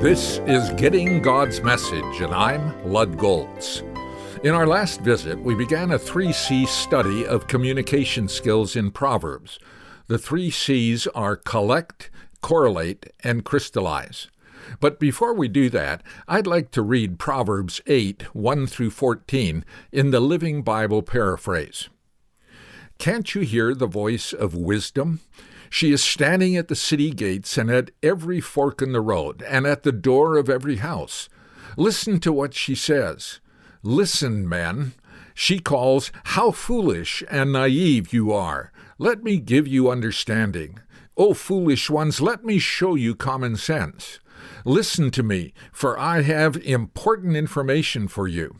This is Getting God's Message, and I'm Lud Golds. In our last visit, we began a 3C study of communication skills in Proverbs. The 3 C's are collect, correlate, and crystallize. But before we do that, I'd like to read Proverbs 8, 1 through 14 in the Living Bible paraphrase. Can't you hear the voice of wisdom? She is standing at the city gates and at every fork in the road and at the door of every house. Listen to what she says. Listen, men. She calls, "How foolish and naive you are! Let me give you understanding. O foolish ones, let me show you common sense. Listen to me, for I have important information for you.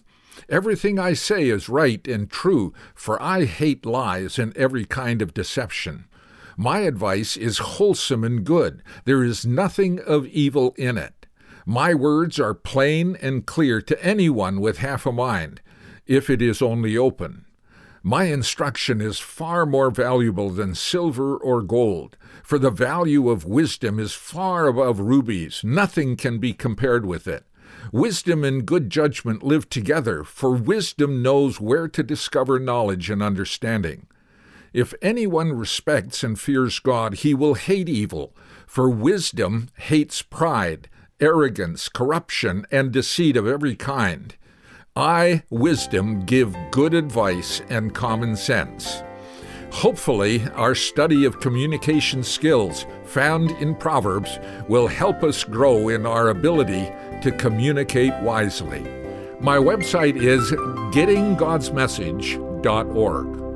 Everything I say is right and true, for I hate lies and every kind of deception. My advice is wholesome and good. There is nothing of evil in it. My words are plain and clear to anyone with half a mind, if it is only open. My instruction is far more valuable than silver or gold, for the value of wisdom is far above rubies. Nothing can be compared with it. Wisdom and good judgment live together, for wisdom knows where to discover knowledge and understanding. If anyone respects and fears God, he will hate evil, for wisdom hates pride, arrogance, corruption, and deceit of every kind. I, wisdom, give good advice and common sense." Hopefully, our study of communication skills found in Proverbs will help us grow in our ability to communicate wisely. My website is gettinggodsmessage.org.